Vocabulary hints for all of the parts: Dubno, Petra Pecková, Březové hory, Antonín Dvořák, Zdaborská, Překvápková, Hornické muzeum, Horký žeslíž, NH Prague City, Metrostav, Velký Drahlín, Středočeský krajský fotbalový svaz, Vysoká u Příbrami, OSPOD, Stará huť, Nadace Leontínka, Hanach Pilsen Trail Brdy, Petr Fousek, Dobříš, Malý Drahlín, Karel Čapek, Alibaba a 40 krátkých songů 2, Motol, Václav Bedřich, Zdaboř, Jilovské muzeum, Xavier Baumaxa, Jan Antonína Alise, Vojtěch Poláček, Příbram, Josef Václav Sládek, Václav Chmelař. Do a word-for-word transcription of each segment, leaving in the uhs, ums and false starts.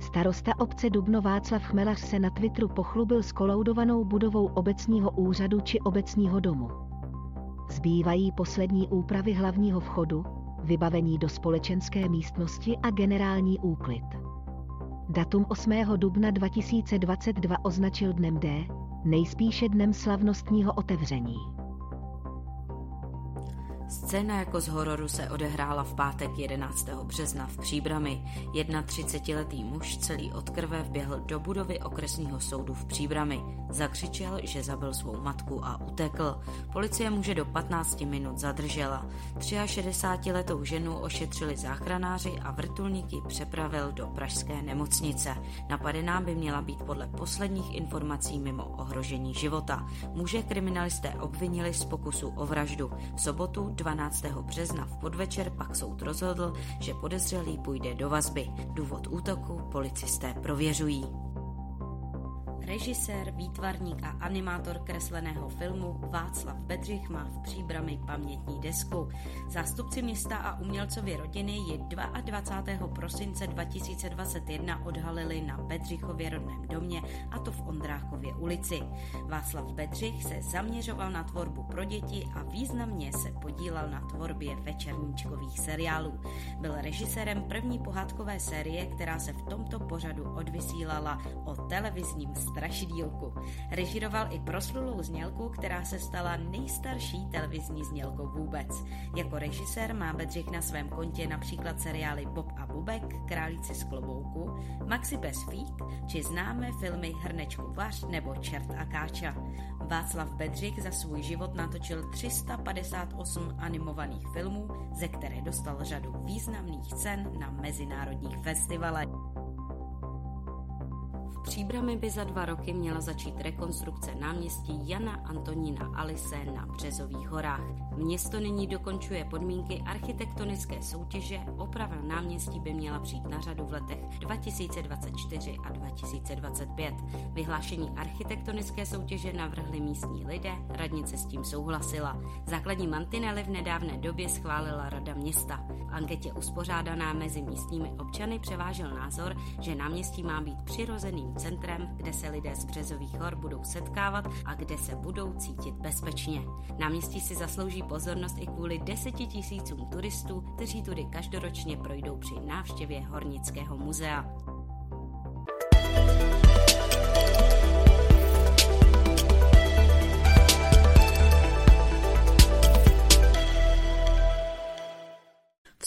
Starosta obce Dubno Václav Chmelař se na Twitteru pochlubil skolaudovanou budovou obecního úřadu či obecního domu. Zbývají poslední úpravy hlavního vchodu, vybavení do společenské místnosti a generální úklid. Datum osmého dubna dva tisíce dvacet dva označil dnem D, nejspíše dnem slavnostního otevření. Scéna jako z hororu se odehrála v pátek jedenáctého března v Příbrami. třicetiletý muž celý od krve vběhl do budovy okresního soudu v Příbrami. Zakřičel, že zabil svou matku a utekl. Policie muže do patnácti minut zadržela. šedesátiletřiletou ženu ošetřili záchranáři a vrtulník ji přepravil do pražské nemocnice. Napadená by měla být podle posledních informací mimo ohrožení života. Muže kriminalisté obvinili z pokusu o vraždu. V sobotu dvanáctého března v podvečer pak soud rozhodl, že podezřelý půjde do vazby. Důvod útoku policisté prověřují. Režisér, výtvarník a animátor kresleného filmu Václav Bedřich má v Příbrami pamětní desku. Zástupci města a umělcově rodiny ji dvacátého druhého prosince dva tisíce dvacet jedna odhalili na Bedřichově rodném domě, a to v Ondrákově ulici. Václav Bedřich se zaměřoval na tvorbu pro děti a významně se podílal na tvorbě večerníčkových seriálů. Byl režisérem první pohádkové série, která se v tomto pořadu odvysílala o televizním strašidílku. Režíroval i proslulou znělku, která se stala nejstarší televizní znělkou vůbec. Jako režisér má Bedřich na svém kontě například seriály Bob a Bubek, Králíci z klobouku, Maxi pes Fík, či známé filmy Hrnečku vař nebo Čert a káča. Václav Bedřich za svůj život natočil tři sta padesát osm animovaných filmů, ze které dostal řadu významných cen na mezinárodních festivalech. V Příbrami by za dva roky měla začít rekonstrukce náměstí Jana Antonína Alise na Březových horách. Město nyní dokončuje podmínky architektonické soutěže, oprava náměstí by měla přijít na řadu v letech dva tisíce dvacet čtyři a dva tisíce dvacet pět. Vyhlášení architektonické soutěže navrhli místní lidé, radnice s tím souhlasila. Základní mantinely v nedávné době schválila rada města. V anketě uspořádaná mezi místními občany převážil názor, že náměstí má být přirozeným centrem, kde se lidé z Březových hor budou setkávat a kde se budou cítit bezpečně. Náměstí si zaslouží pozornost i kvůli deseti tisícům turistů, kteří tudy každoročně projdou při návštěvě Hornického muzea. V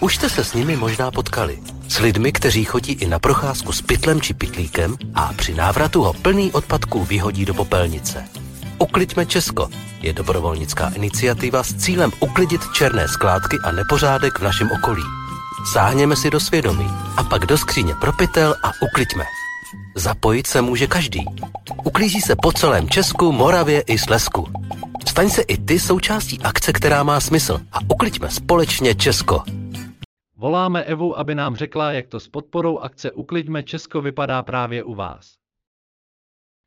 Už jste se s nimi možná potkali. S lidmi, kteří chodí i na procházku s pytlem či pytlíkem a při návratu ho plný odpadků vyhodí do popelnice. Ukliďme Česko je dobrovolnická iniciativa s cílem uklidit černé skládky a nepořádek v našem okolí. Sáhněme si do svědomí a pak do skříně pro pytel a ukliďme. Zapojit se může každý. Uklízí se po celém Česku, Moravě i Slezsku. Staň se i ty součástí akce, která má smysl, a ukliďme společně Česko. Voláme Evu, aby nám řekla, jak to s podporou akce Ukliďme Česko vypadá právě u vás.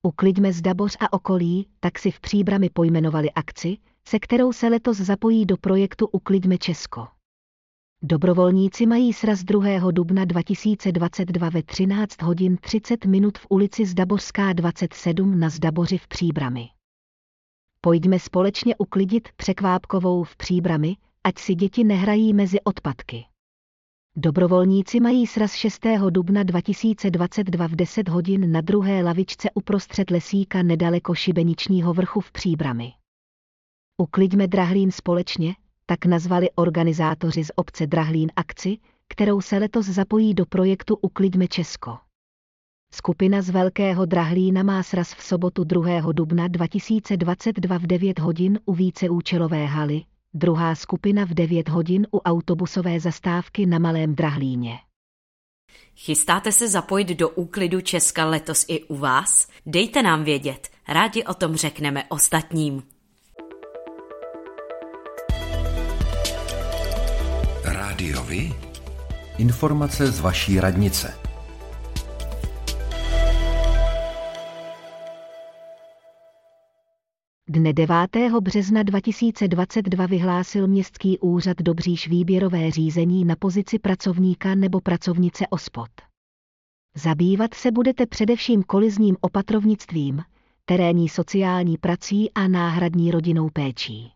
Ukliďme Zdaboř a okolí, tak si v Příbrami pojmenovali akci, se kterou se letos zapojí do projektu Ukliďme Česko. Dobrovolníci mají sraz druhého dubna dva tisíce dvacet dva ve třináct hodin třicet minut v ulici Zdaborská dvacet sedm na Zdaboři v Příbrami. Pojďme společně uklidit Překvápkovou v Příbrami, ať si děti nehrají mezi odpadky. Dobrovolníci mají sraz šestého dubna dva tisíce dvacet dva v deset hodin na druhé lavičce uprostřed lesíka nedaleko Šibeničního vrchu v Příbrami. Ukliďme Drahlín společně, tak nazvali organizátoři z obce Drahlín akci, kterou se letos zapojí do projektu Ukliďme Česko. Skupina z Velkého Drahlína má sraz v sobotu druhého dubna dva tisíce dvacet dva v devět hodin u víceúčelové haly, druhá skupina v devět hodin u autobusové zastávky na Malém Drahlíně. Chystáte se zapojit do Uklidu Česka letos i u vás? Dejte nám vědět, rádi o tom řekneme ostatním. Rádiovi? Informace z vaší radnice. Dne devátého března dva tisíce dvacet dva vyhlásil Městský úřad Dobříš výběrové řízení na pozici pracovníka nebo pracovnice O S P O D. Zabývat se budete především kolizním opatrovnictvím, terénní sociální prací a náhradní rodinnou péčí.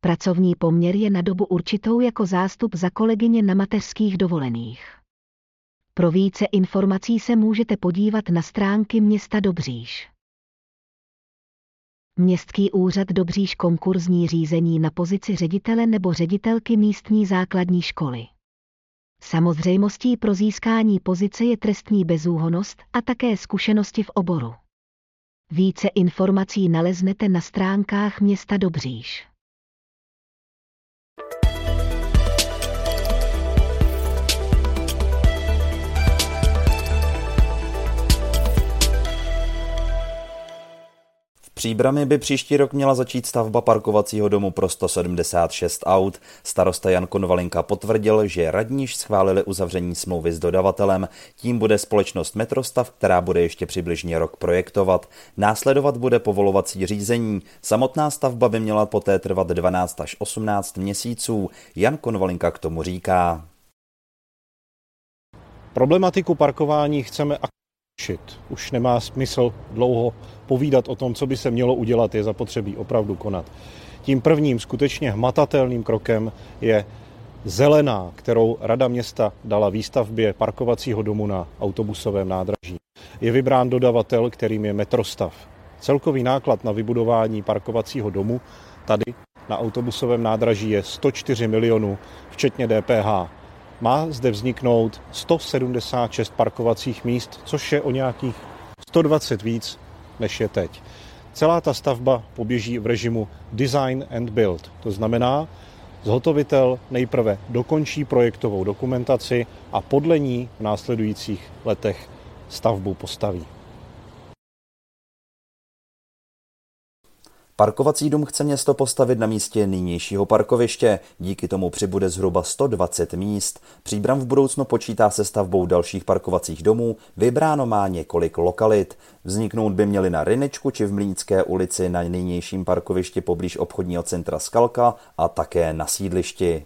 Pracovní poměr je na dobu určitou jako zástup za kolegyně na mateřských dovolených. Pro více informací se můžete podívat na stránky města Dobříš. Městský úřad Dobříš konkurzní řízení na pozici ředitele nebo ředitelky místní základní školy. Samozřejmostí pro získání pozice je trestní bezúhonnost a také zkušenosti v oboru. Více informací naleznete na stránkách města Dobříš. V Příbrami by příští rok měla začít stavba parkovacího domu pro sto sedmdesát šest aut. Starosta Jan Konvalinka potvrdil, že radníž schválili uzavření smlouvy s dodavatelem. Tím bude společnost Metrostav, která bude ještě přibližně rok projektovat. Následovat bude povolovací řízení. Samotná stavba by měla poté trvat dvanáct až osmnáct měsíců. Jan Konvalinka k tomu říká. Problematiku parkování chceme aktivovat. Už nemá smysl dlouho povídat o tom, co by se mělo udělat, je zapotřebí opravdu konat. Tím prvním skutečně hmatatelným krokem je zelená, kterou Rada města dala výstavbě parkovacího domu na autobusovém nádraží. Je vybrán dodavatel, kterým je Metrostav. Celkový náklad na vybudování parkovacího domu tady na autobusovém nádraží je sto čtyři milionů, včetně D P H. Má zde vzniknout sto sedmdesát šest parkovacích míst, což je o nějakých sto dvacet víc, než je teď. Celá ta stavba poběží v režimu design and build. To znamená, zhotovitel nejprve dokončí projektovou dokumentaci a podle ní v následujících letech stavbu postaví. Parkovací dům chce město postavit na místě nynějšího parkoviště. Díky tomu přibude zhruba sto dvacet míst. Příbram v budoucnu počítá se stavbou dalších parkovacích domů. Vybráno má několik lokalit. Vzniknout by měly na Rynečku či v Mlýnské ulici na nynějším parkovišti poblíž obchodního centra Skalka a také na sídlišti.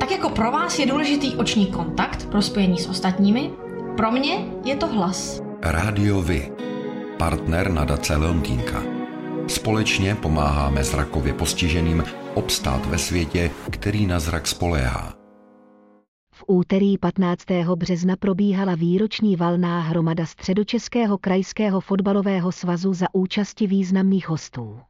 Tak jako pro vás je důležitý oční kontakt pro spojení s ostatními, pro mě je to hlas. Rádio Vy. Partner Nadace Leontínka. Společně pomáháme zrakově postiženým obstát ve světě, který na zrak spoléhá. V úterý patnáctého března probíhala výroční valná hromada Středočeského krajského fotbalového svazu za účasti významných hostů.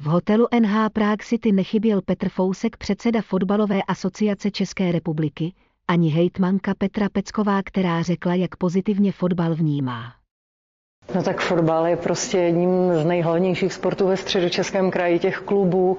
V hotelu N H Prague City nechyběl Petr Fousek, předseda fotbalové asociace České republiky, ani hejtmanka Petra Pecková, která řekla, jak pozitivně fotbal vnímá. No tak fotbal je prostě jedním z nejhlavnějších sportů ve Středočeském kraji. Těch klubů,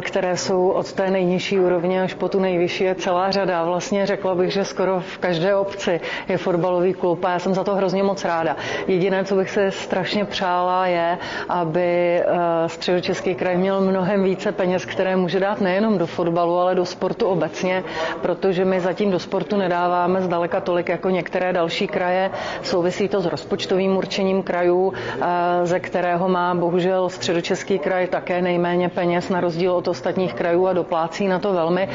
které jsou od té nejnižší úrovně až po tu nejvyšší, je celá řada. Vlastně řekla bych, že skoro v každé obci je fotbalový klub a já jsem za to hrozně moc ráda. Jediné, co bych se strašně přála, je, aby Středočeský kraj měl mnohem více peněz, které může dát nejenom do fotbalu, ale do sportu obecně, protože my zatím do sportu nedáváme zdaleka tolik jako některé další kraje. Souvisí to s rozpočtovým určením krajů, ze kterého má bohužel Středočeský kraj také nejméně peněz na rozdíl od ostatních krajů a doplácí na to velmi,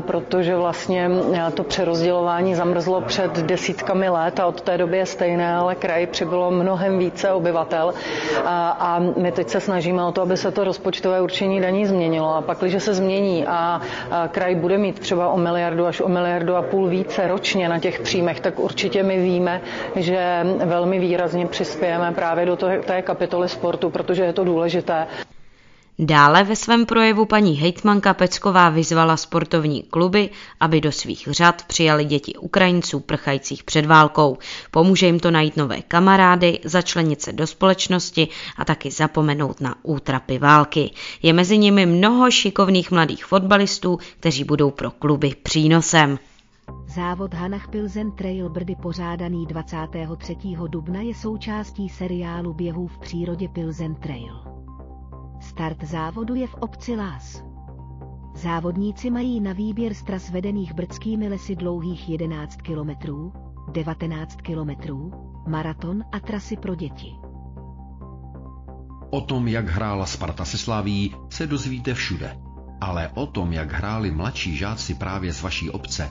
protože vlastně to přerozdělování zamrzlo před desítkami let a od té doby je stejné, ale kraj přibylo mnohem více obyvatel a my teď se snažíme o to, aby se to rozpočtové určení daní změnilo a pak, když se změní a kraj bude mít třeba o miliardu až o miliardu a půl více ročně na těch příjmech, tak určitě my víme, že velmi výrazně přispějeme právě do té kapitoly sportu, protože je to důležité. Dále ve svém projevu paní hejtmanka Pecková vyzvala sportovní kluby, aby do svých řad přijali děti Ukrajinců prchajících před válkou. Pomůže jim to najít nové kamarády, začlenit se do společnosti a taky zapomenout na útrapy války. Je mezi nimi mnoho šikovných mladých fotbalistů, kteří budou pro kluby přínosem. Závod Hanach Pilsen Trail Brdy pořádaný dvacátého třetího dubna je součástí seriálu běhů v přírodě Pilsen Trail. Start závodu je v obci Láz. Závodníci mají na výběr z tras vedených brdskými lesy dlouhých jedenáct kilometrů, devatenáct kilometrů, maraton a trasy pro děti. O tom, jak hrála Sparta se Slaví, se dozvíte všude. Ale o tom, jak hráli mladší žáci právě z vaší obce,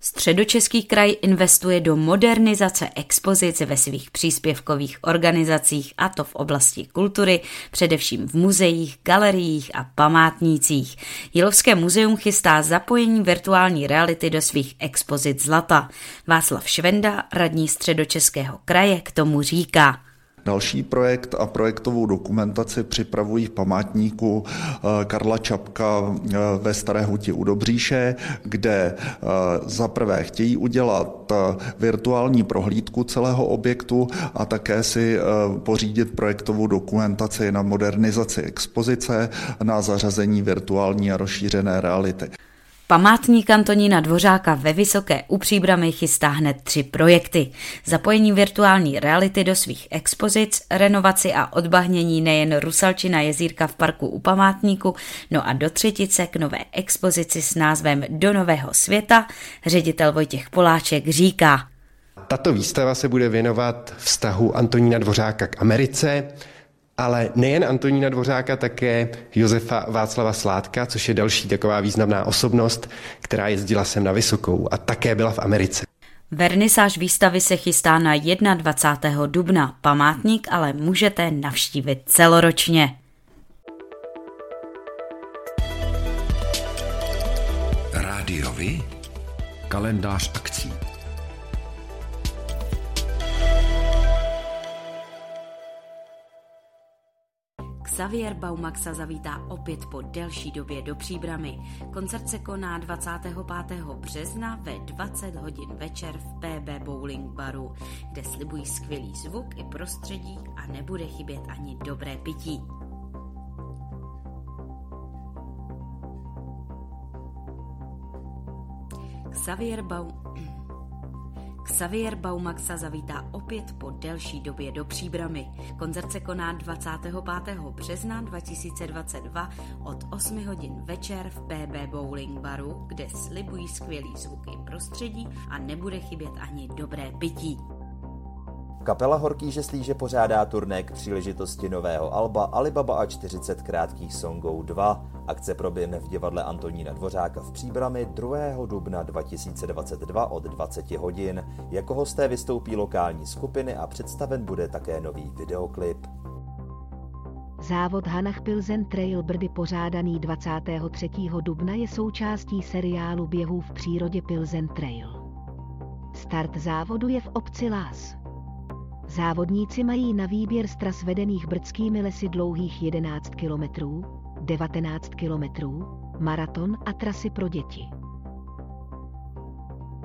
Středočeský kraj investuje do modernizace expozic ve svých příspěvkových organizacích, a to v oblasti kultury, především v muzeích, galeriích a památnících. Jilovské muzeum chystá zapojení virtuální reality do svých expozic zlata. Václav Švenda, radní Středočeského kraje, k tomu říká. Další projekt a projektovou dokumentaci připravují v památníku Karla Čapka ve Staré huti u Dobříše, kde zaprvé chtějí udělat virtuální prohlídku celého objektu a také si pořídit projektovou dokumentaci na modernizaci expozice na zařazení virtuální a rozšířené reality. Památník Antonína Dvořáka ve Vysoké u Příbrami chystá hned tři projekty. Zapojení virtuální reality do svých expozic, renovaci a odbahnění nejen Rusalčina jezírka v parku u památníku, no a do třetice k nové expozici s názvem Do nového světa, ředitel Vojtěch Poláček říká. Tato výstava se bude věnovat vztahu Antonína Dvořáka k Americe, ale nejen Antonína Dvořáka, také Josefa Václava Sládka, což je další taková významná osobnost, která jezdila sem na Vysokou a také byla v Americe. Vernisáž výstavy se chystá na dvacátého prvního dubna. Památník ale můžete navštívit celoročně. Rádiový kalendář akcí. Xavier Baumaxa zavítá opět po delší době do Příbramy. Koncert se koná dvacátého pátého března ve dvacet hodin večer v P B Bowling Baru, kde slibují skvělý zvuk i prostředí a nebude chybět ani dobré pití. Xavier Baumaxa Xavier Baumaxa zavítá opět po delší době do Příbramy. Koncert se koná dvacátého pátého března dva tisíce dvacet dva od osmi hodin večer v P B Bowling Baru, kde slibují skvělý zvuky prostředí a nebude chybět ani dobré pití. Kapela Horký žeslíže pořádá turné k příležitosti nového alba Alibaba a čtyřicet krátkých songů dva. Akce proběhne v divadle Antonína Dvořáka v Příbrami druhého dubna dva tisíce dvacet dva od dvacet hodin. Jako hosté vystoupí lokální skupiny a představen bude také nový videoklip. Závod Hanach Pilsen Trail Brdy pořádaný dvacátého třetího dubna je součástí seriálu běhů v přírodě Pilsen Trail. Start závodu je v obci Láz. Závodníci mají na výběr z tras vedených brdskými lesy dlouhých jedenáct kilometrů, devatenáct kilometrů, maraton a trasy pro děti.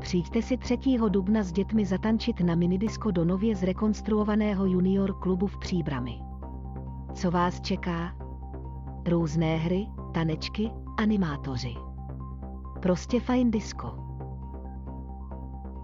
Přijďte si třetího dubna s dětmi zatančit na minidisko do nově zrekonstruovaného junior klubu v Příbrami. Co vás čeká? Různé hry, tanečky, animátoři. Prostě fajn disko.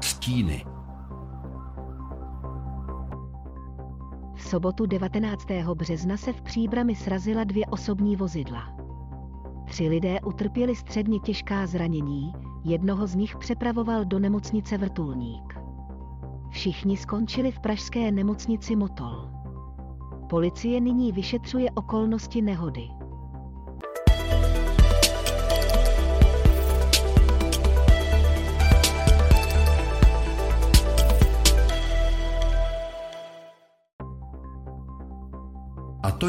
Stíny. V sobotu devatenáctého března se v Příbrami srazila dvě osobní vozidla. Tři lidé utrpěli středně těžká zranění, jednoho z nich přepravoval do nemocnice vrtulník. Všichni skončili v pražské nemocnici Motol. Policie nyní vyšetřuje okolnosti nehody. A to